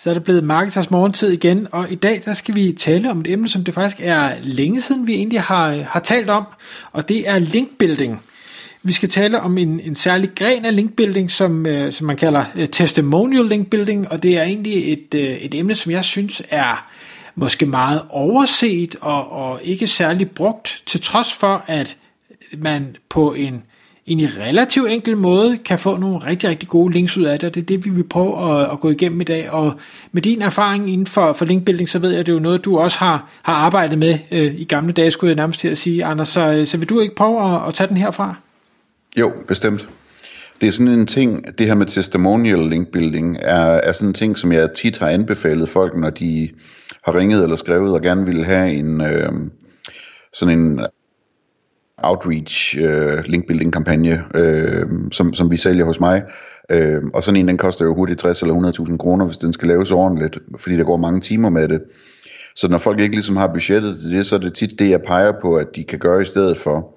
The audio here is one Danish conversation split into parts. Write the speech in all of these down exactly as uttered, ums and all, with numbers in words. Så er det blevet Marketers Morgentid igen, og i dag der skal vi tale om et emne, som det faktisk er længe siden, vi egentlig har, har talt om, og det er linkbuilding. Vi skal tale om en, en særlig gren af linkbuilding, som, øh, som man kalder øh, testimonial linkbuilding, og det er egentlig et, øh, et emne, som jeg synes er måske meget overset og, og ikke særlig brugt, til trods for, at man på en en i relativt enkel måde kan få nogle rigtig, rigtig gode links ud af det, og det er det, vi vil prøve at, at gå igennem i dag. Og med din erfaring inden for, for linkbuilding, så ved jeg, at det er jo noget, du også har, har arbejdet med øh, i gamle dage, skulle jeg nærmest til at sige, Anders. Så, så vil du ikke prøve at, at tage den herfra? Jo, bestemt. Det er sådan en ting, det her med testimonial linkbuilding, er, er sådan en ting, som jeg tit har anbefalet folk, når de har ringet eller skrevet og gerne ville have en øh, sådan en outreach øh, linkbuilding kampagne, øh, som, som vi sælger hos mig. Øh, og sådan en, den koster jo hurtigt tres eller hundrede tusind kroner, hvis den skal laves ordentligt, fordi der går mange timer med det. Så når folk ikke ligesom har budgettet til det, så er det tit det, jeg peger på, at de kan gøre i stedet for.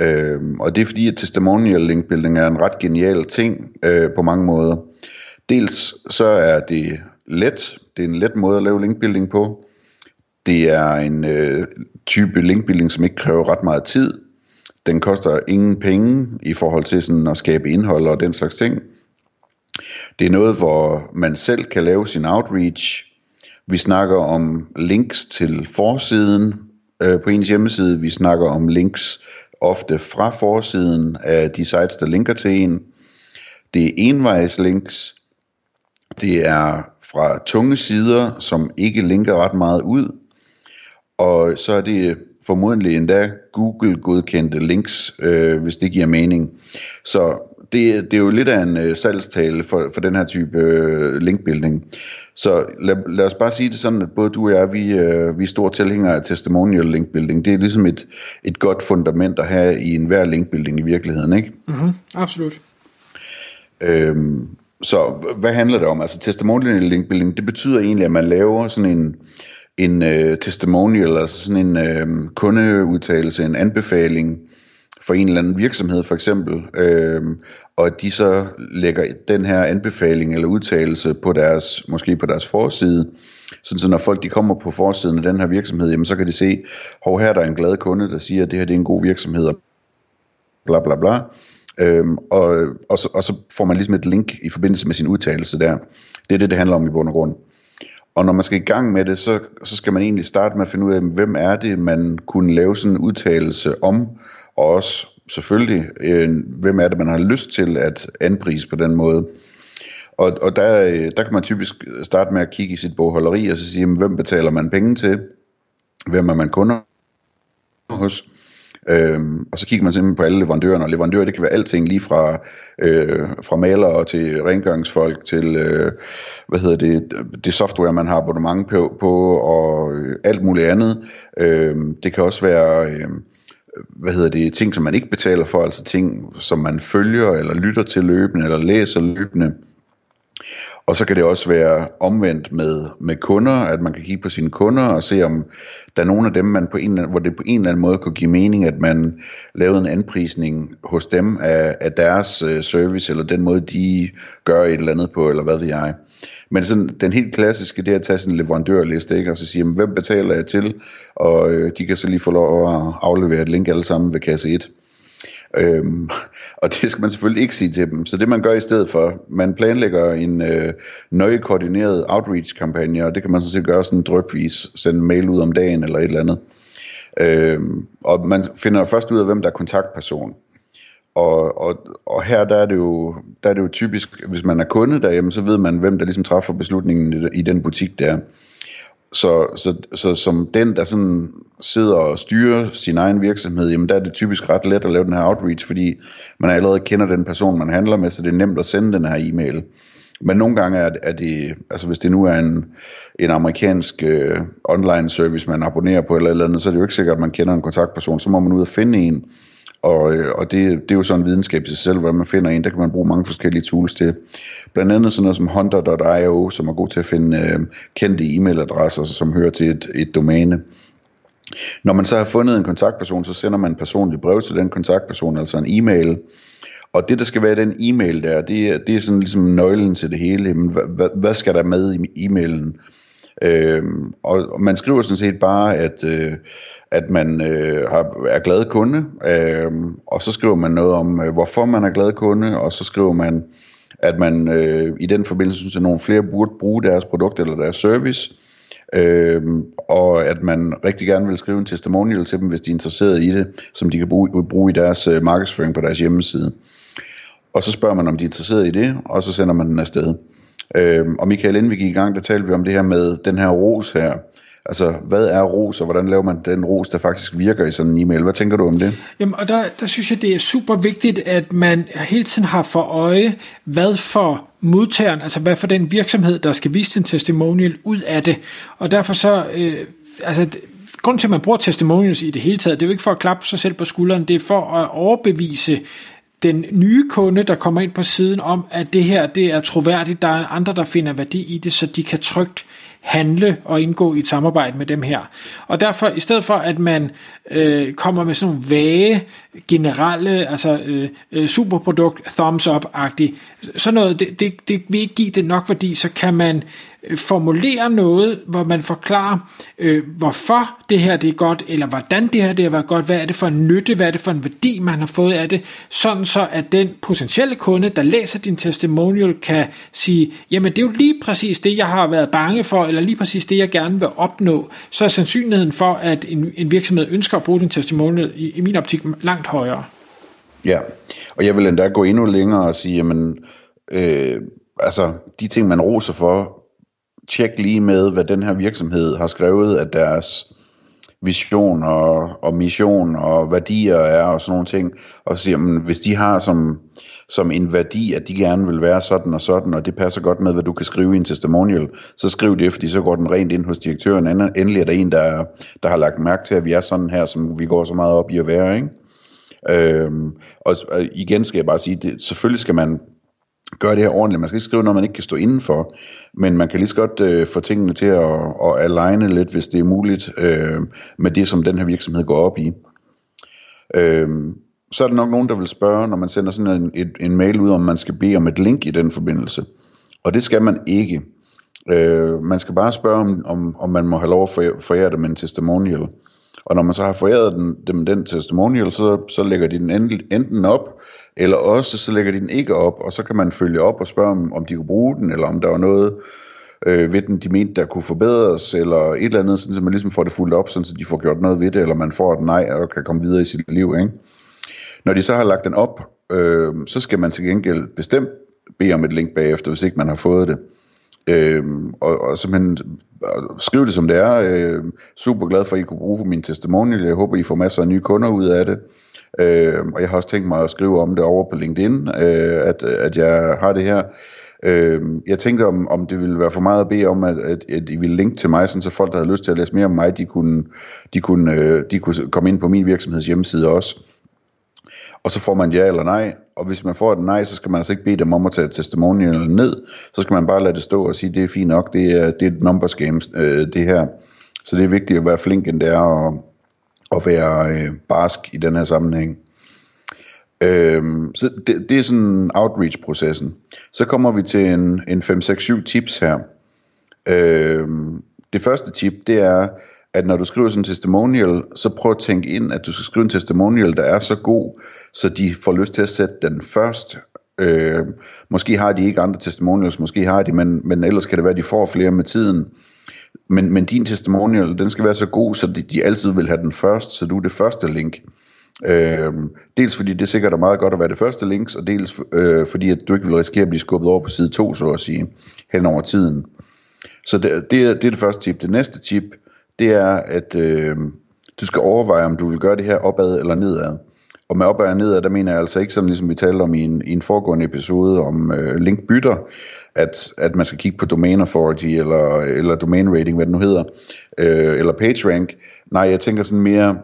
Øh, og det er fordi, at testimonial linkbuilding er en ret genial ting øh, på mange måder. Dels så er det let, det er en let måde at lave linkbuilding på. Det er en øh, type linkbuilding, som ikke kræver ret meget tid. Den koster ingen penge i forhold til sådan at skabe indhold og den slags ting. Det er noget, hvor man selv kan lave sin outreach. Vi snakker om links til forsiden øh, på ens hjemmeside. Vi snakker om links ofte fra forsiden af de sites, der linker til en. Det er envejslinks. Det er fra tunge sider, som ikke linker ret meget ud. Og så er det formodentlig endda Google-godkendte links, øh, hvis det giver mening. Så det, det er jo lidt af en øh, salgstale for, for den her type øh, linkbuilding. Så lad, lad os bare sige det sådan, at både du og jeg, vi, øh, vi er store tilhængere af testimonial linkbuilding. Det er ligesom et, et godt fundament at have i enhver linkbuilding i virkeligheden, ikke? Mm-hmm, absolut. Øhm, så hvad handler det om? Altså testimonial linkbuilding, det betyder egentlig, at man laver sådan en... en øh, testimonial, altså sådan en øh, kundeudtalelse, en anbefaling for en eller anden virksomhed for eksempel, øh, og de så lægger den her anbefaling eller udtalelse på deres, måske på deres forside, sådan så når folk de kommer på forsiden af den her virksomhed, jamen så kan de se, hov, her er der en glad kunde, der siger, at det her det er en god virksomhed, og bla bla bla, øh, og, og, så, og så får man ligesom et link i forbindelse med sin udtalelse der. Det er det, det handler om i bund og grund. Og når man skal i gang med det, så, så skal man egentlig starte med at finde ud af, hvem er det, man kunne lave sådan en udtalelse om, og også selvfølgelig, øh, hvem er det, man har lyst til at anprise på den måde. Og, og der, der kan man typisk starte med at kigge i sit bogholderi, og så sige, jamen, hvem betaler man penge til, hvem er man kunder hos. Øhm, og så kigger man simpelthen på alle leverandørerne, og leverandører, det kan være alting lige fra, øh, fra malere til rengøringsfolk til øh, hvad hedder det, det software, man har abonnement på, på og øh, alt muligt andet. Øhm, det kan også være øh, hvad hedder det, ting, som man ikke betaler for, altså ting, som man følger eller lytter til løbende eller læser løbende. Og så kan det også være omvendt med, med kunder, at man kan kigge på sine kunder og se, om der er nogle af dem, man på en eller anden, hvor det på en eller anden måde kunne give mening, at man lavede en anprisning hos dem af, af deres øh, service, eller den måde, de gør et eller andet på, eller hvad ved jeg. Men sådan, den helt klassiske, det er at tage sådan en leverandørliste, ikke? Og så sige, jamen, hvem betaler jeg til, og øh, de kan så lige få lov at aflevere et link alle sammen ved kasse et. Øhm, og det skal man selvfølgelig ikke sige til dem. Så det man gør i stedet for, man planlægger en øh, nøje koordineret outreach-kampagne, og det kan man sådan set gøre sådan drypvis, sende mail ud om dagen eller et eller andet. Øhm, og man finder først ud af, hvem der er kontaktperson. Og, og, og her der er, det jo, der er det jo typisk, hvis man er kunde derhjemme, så ved man, hvem der ligesom træffer beslutningen i den butik der. Så, så, så som den, der sådan sidder og styrer sin egen virksomhed, jamen der er det typisk ret let at lave den her outreach, fordi man allerede kender den person, man handler med, så det er nemt at sende den her e-mail. Men nogle gange er det, er det, altså hvis det nu er en, en amerikansk øh, online service, man abonnerer på eller et eller andet, så er det jo ikke sikkert, at man kender en kontaktperson. Så må man ud og finde en, og, øh, og det, det er jo sådan en videnskab i sig selv, hvordan man finder en. Der kan man bruge mange forskellige tools til. Blandt andet sådan noget som hunter punktum i o, som er god til at finde øh, kendte e-mailadresser, som hører til et, et domæne. Når man så har fundet en kontaktperson, så sender man en personlig brev til den kontaktperson, altså en e-mail. Og det, der skal være den e-mail der, det er, det er sådan ligesom nøglen til det hele. Men hvad, hvad skal der med i e-mailen? Øhm, og man skriver sådan set bare, at, øh, at man øh, har, er glad kunde, øh, og så skriver man noget om, øh, hvorfor man er glad kunde, og så skriver man, at man øh, i den forbindelse synes, at nogle flere burde bruge deres produkt eller deres service, øh, og at man rigtig gerne vil skrive en testimonial til dem, hvis de er interesseret i det, som de kan bruge, bruge i deres øh, markedsføring på deres hjemmeside. Og så spørger man, om de er interesseret i det, og så sender man den afsted. Øhm, og Michael, inden vi gik i gang, der talte vi om det her med den her ros her. Altså, hvad er ros, og hvordan laver man den ros, der faktisk virker i sådan en e-mail? Hvad tænker du om det? Jamen, og der, der synes jeg, det er super vigtigt, at man hele tiden har for øje, hvad for modtageren, altså hvad for den virksomhed, der skal vise en testimonial ud af det. Og derfor så, øh, altså... Grunden til, at man bruger testimonials i det hele taget, det er jo ikke for at klappe sig selv på skulderen, det er for at overbevise den nye kunde, der kommer ind på siden, om at det her, det er troværdigt, der er andre, der finder værdi i det, så de kan trygt handle og indgå i et samarbejde med dem her. Og derfor, i stedet for at man øh, kommer med sådan nogle vage, generelle, altså øh, superprodukt, thumbs up-agtigt, sådan noget, det, det, det vil ikke give det nok værdi, så kan man formulere noget, hvor man forklarer, øh, hvorfor det her det er godt, eller hvordan det her det har været godt, hvad er det for en nytte, hvad er det for en værdi, man har fået af det, sådan så at den potentielle kunde, der læser din testimonial, kan sige, jamen det er jo lige præcis det, jeg har været bange for, eller lige præcis det, jeg gerne vil opnå, så er sandsynligheden for, at en, en virksomhed ønsker at bruge din testimonial, i, i min optik, langt højere. Ja, og jeg vil endda gå endnu længere og sige, jamen, øh, altså, de ting, man roser for, tjek lige med, hvad den her virksomhed har skrevet, at deres vision og, og mission og værdier er og sådan nogle ting, og sige, jamen, hvis de har som, som en værdi, at de gerne vil være sådan og sådan, og det passer godt med, hvad du kan skrive i en testimonial, så skriv det, fordi så går den rent ind hos direktøren. Endelig er der en, der, der har lagt mærke til, at vi er sådan her, som vi går så meget op i at være, ikke? Øhm, og, og igen skal jeg bare sige, det, selvfølgelig skal man gør det her ordentligt. Man skal ikke skrive noget, man ikke kan stå indenfor, men man kan lige så godt øh, få tingene til at, at aligne lidt, hvis det er muligt, øh, med det, som den her virksomhed går op i. Øh, så er der nok nogen, der vil spørge, når man sender sådan en, et, en mail ud, om man skal bede om et link i den forbindelse. Og det skal man ikke. Øh, man skal bare spørge, om, om, om man må have lov at forære, forære dem en testimonial. Og når man så har foræret dem den, den testimonial, så, så lægger de den enten op, eller også så lægger de den ikke op, og så kan man følge op og spørge, om, om de kunne bruge den, eller om der var noget øh, ved den, de mente, der kunne forbedres, eller et eller andet, sådan, så man ligesom får det fuldt op, sådan, så de får gjort noget ved det, eller man får et nej og kan komme videre i sit liv, ikke? Når de så har lagt den op, øh, så skal man til gengæld bestemt bede om et link bagefter, hvis ikke man har fået det. Øh, og, og simpelthen skriv det som det er. øh, super glad for, at I kunne bruge min testimonial, jeg håber, I får masser af nye kunder ud af det, øh, og jeg har også tænkt mig at skrive om det over på LinkedIn, øh, at, at jeg har det her. øh, jeg tænkte om, om det ville være for meget at bede om, at, at, at I ville linke til mig, sådan så folk, der havde lyst til at læse mere om mig, de kunne, de kunne, de kunne komme ind på min virksomheds hjemmeside også. Og så får man ja eller nej, og hvis man får et nej, så skal man altså ikke bede dem om at tage testimonialen ned, så skal man bare lade det stå og sige, det er fint nok, det er, det er et numbers game, øh, det her. Så det er vigtigt at være flink, end det er at, at være øh, barsk i den her sammenhæng. Øh, så det, det er sådan outreach-processen. Så kommer vi til en, en fem, seks, syv tips her. Øh, det første tip, det er, at når du skriver sådan en testimonial, så prøv at tænke ind, at du skal skrive en testimonial, der er så god, så de får lyst til at sætte den først. Øh, måske har de ikke andre testimonials, måske har de, men, men ellers kan det være, at de får flere med tiden. Men, men din testimonial, den skal være så god, så de, de altid vil have den først, så du er det første link. Øh, dels fordi det sikkert er meget godt at være det første links, og dels øh, fordi at du ikke vil risikere at blive skubbet over på side to, så at sige, hen over tiden. Så det, det, det er det første tip. Det næste tip, det er, at øh, du skal overveje, om du vil gøre det her opad eller nedad. Og med opad og nedad, der mener jeg altså ikke, som ligesom vi talte om i en, i en foregående episode om øh, linkbytter, at, at man skal kigge på Domain Authority, eller, eller Domain Rating, hvad det nu hedder, øh, eller PageRank. Nej, jeg tænker sådan mere,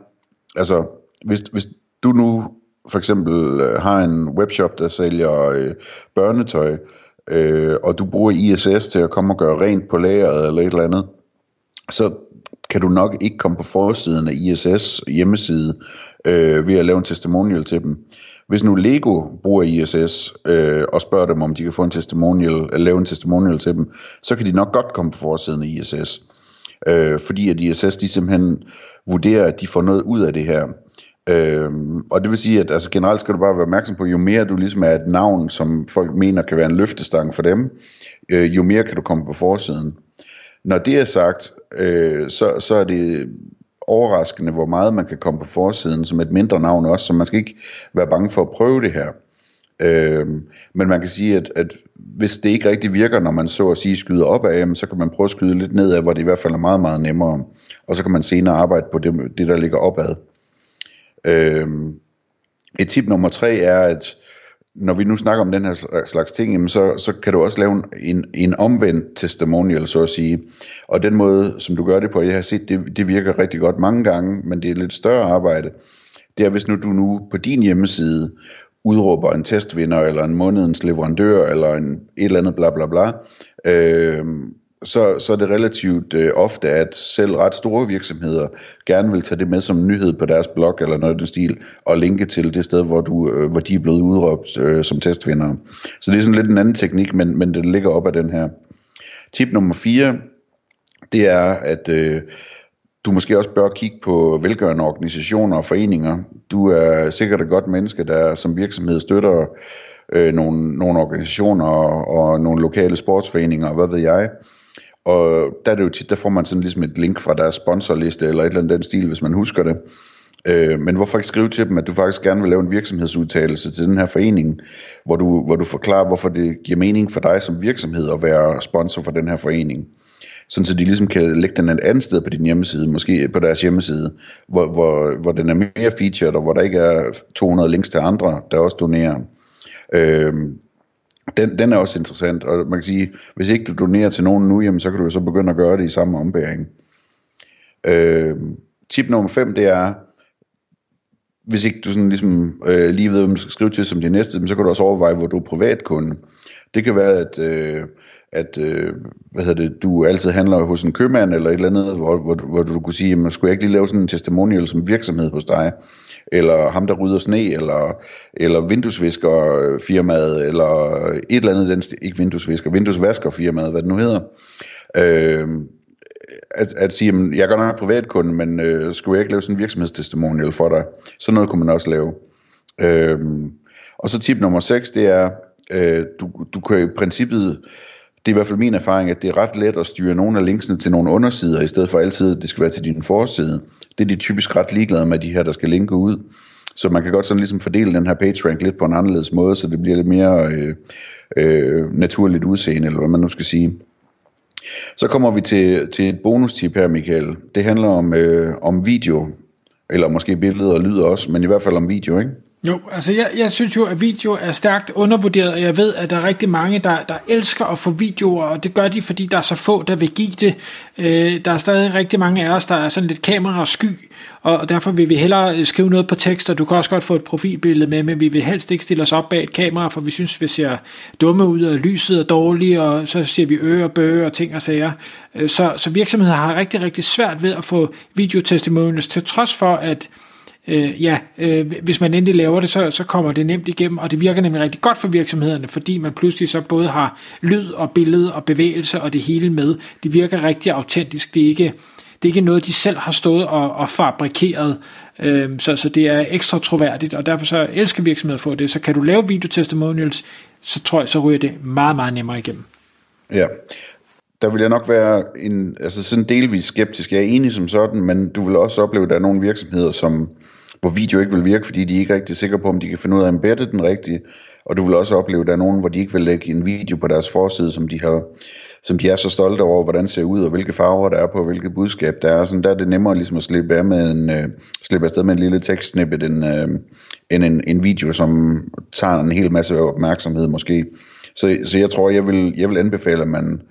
altså, hvis, hvis du nu for eksempel har en webshop, der sælger øh, børnetøj, øh, og du bruger I S S til at komme og gøre rent på lageret, eller et eller andet, så kan du nok ikke komme på forsiden af I S S hjemmeside, øh, ved at lave en testimonial til dem. Hvis nu Lego bruger I S S øh, og spørger dem, om de kan få en testimonial, eller lave en testimonial til dem, så kan de nok godt komme på forsiden af I S S. Øh, fordi at I S S, de simpelthen vurderer, at de får noget ud af det her. Øh, og det vil sige, at altså, generelt skal du bare være opmærksom på, jo mere du ligesom er et navn, som folk mener kan være en løftestang for dem, øh, jo mere kan du komme på forsiden. Når det er sagt, øh, så, så er det overraskende, hvor meget man kan komme på forsiden som et mindre navn også, så man skal ikke være bange for at prøve det her. Øh, men man kan sige, at, at hvis det ikke rigtig virker, når man så at sige skyder opad, så kan man prøve at skyde lidt nedad, hvor det i hvert fald er meget, meget nemmere. Og så kan man senere arbejde på det, det der ligger opad. Øh, et tip nummer tre er, at når vi nu snakker om den her slags ting, så, så kan du også lave en, en omvendt testimonial, så at sige. Og den måde, som du gør det på, jeg har set, det, det virker rigtig godt mange gange, men det er lidt større arbejde. Det er, hvis nu du nu på din hjemmeside udråber en testvinder, eller en månedens leverandør, eller en, et eller andet bla bla bla, øh, så, så er det relativt øh, ofte, at selv ret store virksomheder gerne vil tage det med som nyhed på deres blog eller noget i den stil, og linke til det sted, hvor, du, øh, hvor de er blevet udråbt øh, som testvindere. Så det er sådan lidt en anden teknik, men, men det ligger op ad den her. Tip nummer fire, det er, at øh, du måske også bør kigge på velgørende organisationer og foreninger. Du er sikkert et godt menneske, der som virksomhed støtter øh, nogle, nogle organisationer og, og nogle lokale sportsforeninger, og hvad ved jeg. Og der er det jo tit, der får man sådan ligesom et link fra deres sponsorliste eller et eller andet den stil, hvis man husker det. Øh, men hvorfor ikke skrive til dem, at du faktisk gerne vil lave en virksomhedsudtalelse til den her forening, hvor du, hvor du forklarer, hvorfor det giver mening for dig som virksomhed at være sponsor for den her forening. Sådan så de ligesom kan lægge den et andet sted på din hjemmeside, måske på deres hjemmeside, hvor, hvor, hvor den er mere featured, og hvor der ikke er to hundrede links til andre, der også donerer. Øh, Den, den er også interessant, og man kan sige, hvis ikke du donerer til nogen nu, jamen, så kan du så begynde at gøre det i samme ombæring. Øh, tip nummer fem, det er, hvis ikke du sådan ligesom, øh, lige ved, hvem du skal skrive til som det næste, så kan du også overveje, hvor du er privatkunde. Det kan være, at, øh, at øh, hvad hedder det, du altid handler hos en købmand eller et eller andet, hvor, hvor, hvor du kunne sige, jamen, skulle jeg ikke lige lave sådan en testimonial som virksomhed hos dig? Eller ham, der rydder sne, eller, eller vinduesviskerfirmaet, eller et eller andet, den, ikke vinduesvisker, vinduesvaskerfirmaet, hvad det nu hedder. Øh, at, at sige, jamen, jeg er godt nok privatkunde, men øh, skulle jeg ikke lave sådan en virksomhedstestimonial for dig? Sådan noget kunne man også lave. Øh, og så tip nummer seks, det er, øh, du, du kan i princippet, det er i hvert fald min erfaring, at det er ret let at styre nogle af linksene til nogle undersider, i stedet for altid, det skal være til din forside. Det er de typisk ret ligeglade med, de her, der skal linke ud. Så man kan godt sådan ligesom fordele den her PageRank lidt på en anderledes måde, så det bliver lidt mere øh, øh, naturligt udseende, eller hvad man nu skal sige. Så kommer vi til, til et bonustip her, Michael. Det handler om, øh, om video, eller måske billeder og lyd også, men i hvert fald om video, ikke? Jo, altså jeg, jeg synes jo, at video er stærkt undervurderet, og jeg ved, at der er rigtig mange, der, der elsker at få videoer, og det gør de, fordi der er så få, der vil give det. Øh, der er stadig rigtig mange af os, der er sådan lidt kamerasky, og derfor vil vi hellere skrive noget på tekst, og du kan også godt få et profilbillede med, men vi vil helst ikke stille os op bag et kamera, for vi synes, vi ser dumme ud, og lyset er dårligt, og så ser vi øge og bøge og ting og sager. Øh, så, så virksomheder har rigtig, rigtig svært ved at få videotestimonials, til trods for, at Øh, ja, øh, hvis man endelig laver det, så, så kommer det nemt igennem, og det virker nemlig rigtig godt for virksomhederne, fordi man pludselig så både har lyd og billede og bevægelse og det hele med. Det virker rigtig autentisk. Det er ikke, det er ikke noget, de selv har stået og, og fabrikeret, øh, så, så det er ekstra troværdigt, og derfor så elsker virksomheder at få det. Så kan du lave videotestimonials, så tror jeg, så ryger det meget, meget nemmere igennem. Ja. Der vil jeg nok være en, altså sådan delvis skeptisk. Jeg er enig som sådan, men du vil også opleve, at der er nogle virksomheder, som, hvor video ikke vil virke, fordi de ikke er rigtig sikre på, om de kan finde ud af at embedde den rigtige. Og du vil også opleve, at der er nogen, hvor de ikke vil lægge en video på deres forside, som de, har, som de er så stolte over, hvordan det ser ud, og hvilke farver der er på, og hvilket budskab der er. Sådan der er det nemmere ligesom at slippe af med en, øh, slippe afsted med en lille tekstsnippet end, øh, end en, en video, som tager en hel masse opmærksomhed måske. Så, så jeg tror, jeg vil, jeg vil anbefale, at man,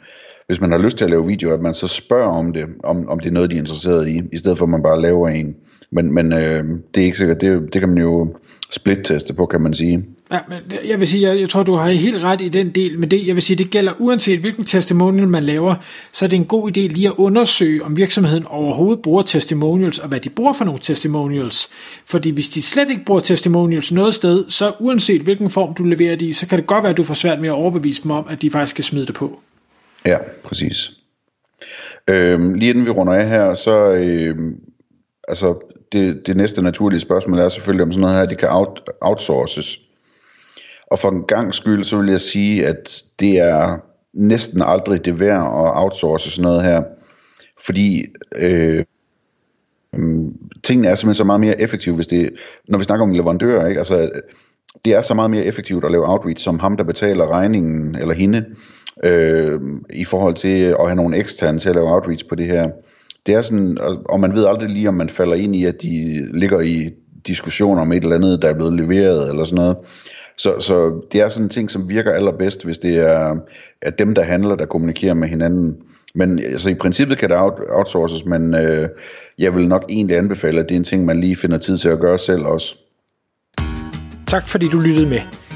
hvis man har lyst til at lave video, at man så spørger om det, om, om det er noget, de er interesseret i, i stedet for at man bare laver en. Men, men øh, det er ikke sikkert, det, det kan man jo split-teste på, kan man sige. Ja, men jeg vil sige, jeg, jeg tror, du har helt ret i den del, men det, jeg vil sige, det gælder uanset hvilken testimonial man laver, så er det en god idé lige at undersøge, om virksomheden overhovedet bruger testimonials, og hvad de bruger for nogle testimonials. Fordi hvis de slet ikke bruger testimonials noget sted, så uanset hvilken form du leverer det i, så kan det godt være, at du får svært med at overbevise dem om, at de faktisk skal smide det på. Ja, præcis. Øhm, lige inden vi runder af her, så øhm, altså det, det næste naturlige spørgsmål er selvfølgelig, om sådan noget her, det kan out, outsources. Og for en gang skyld, så vil jeg sige, at det er næsten aldrig det værd at outsource sådan noget her. Fordi øh, tingene er simpelthen så meget mere effektive, hvis det, når vi snakker om leverandører, ikke? Altså, det er så meget mere effektivt at lave outreach, som ham, der betaler regningen, eller hende, øh, i forhold til at have nogle eksterne til at lave outreach på det her. Det er sådan, og man ved aldrig lige, om man falder ind i, at de ligger i diskussioner om et eller andet, der er blevet leveret, eller sådan noget. Så, så det er sådan en ting, som virker allerbedst, hvis det er at dem, der handler, der kommunikerer med hinanden. Men altså, i princippet kan det outsources, men øh, jeg vil nok egentlig anbefale, at det er en ting, man lige finder tid til at gøre selv også. Tak fordi du lyttede med.